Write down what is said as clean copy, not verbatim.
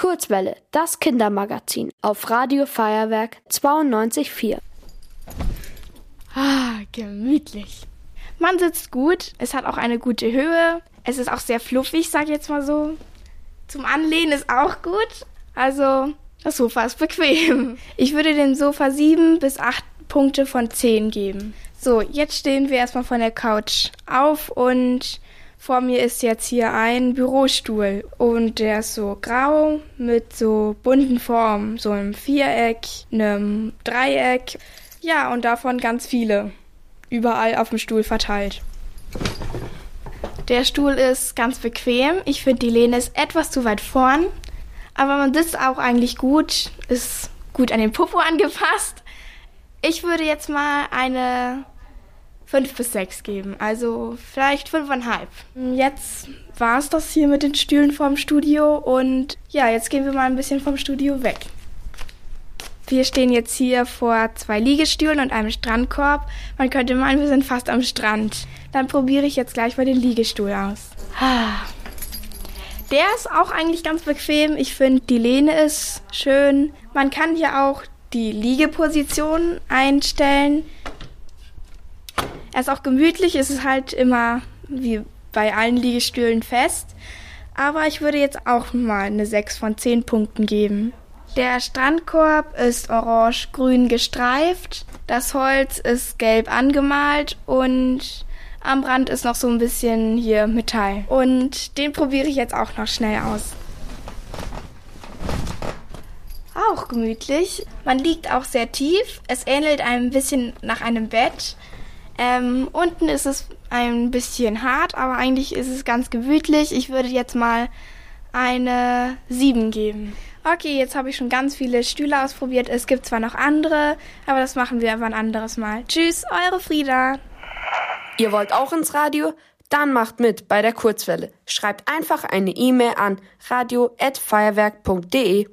Kurzwelle, das Kindermagazin auf Radio Feuerwerk 92,4. Ah, gemütlich. Man sitzt gut, es hat auch eine gute Höhe. Es ist auch sehr fluffig, sag ich jetzt mal so. Zum Anlehnen ist auch gut. Also, das Sofa ist bequem. Ich würde dem Sofa 7 bis 8 Punkte von 10 geben. So, jetzt stehen wir erstmal von der Couch auf und vor mir ist jetzt hier ein Bürostuhl und der ist so grau mit so bunten Formen, so einem Viereck, einem Dreieck, ja, und davon ganz viele, überall auf dem Stuhl verteilt. Der Stuhl ist ganz bequem, ich finde die Lehne ist etwas zu weit vorn, aber man sitzt auch eigentlich gut, ist gut an den Popo angepasst. Ich würde jetzt mal eine 5 bis 6 geben, also vielleicht 5,5. Jetzt war es das hier mit den Stühlen vorm Studio und ja, jetzt gehen wir mal ein bisschen vom Studio weg. Wir stehen jetzt hier vor 2 Liegestühlen und einem Strandkorb. Man könnte meinen, wir sind fast am Strand. Dann probiere ich jetzt gleich mal den Liegestuhl aus. Der ist auch eigentlich ganz bequem. Ich finde, die Lehne ist schön. Man kann hier auch die Liegeposition einstellen. Er ist auch gemütlich, es ist halt immer wie bei allen Liegestühlen fest. Aber ich würde jetzt auch mal eine 6 von 10 Punkten geben. Der Strandkorb ist orange-grün gestreift. Das Holz ist gelb angemalt und am Rand ist noch so ein bisschen hier Metall. Und den probiere ich jetzt auch noch schnell aus. Auch gemütlich. Man liegt auch sehr tief. Es ähnelt ein bisschen nach einem Bett. Unten ist es ein bisschen hart, aber eigentlich ist es ganz gemütlich. Ich würde jetzt mal eine 7 geben. Okay, jetzt habe ich schon ganz viele Stühle ausprobiert. Es gibt zwar noch andere, aber das machen wir aber ein anderes Mal. Tschüss, eure Frieda. Ihr wollt auch ins Radio? Dann macht mit bei der Kurzwelle. Schreibt einfach eine E-Mail an radio@feuerwerk.de.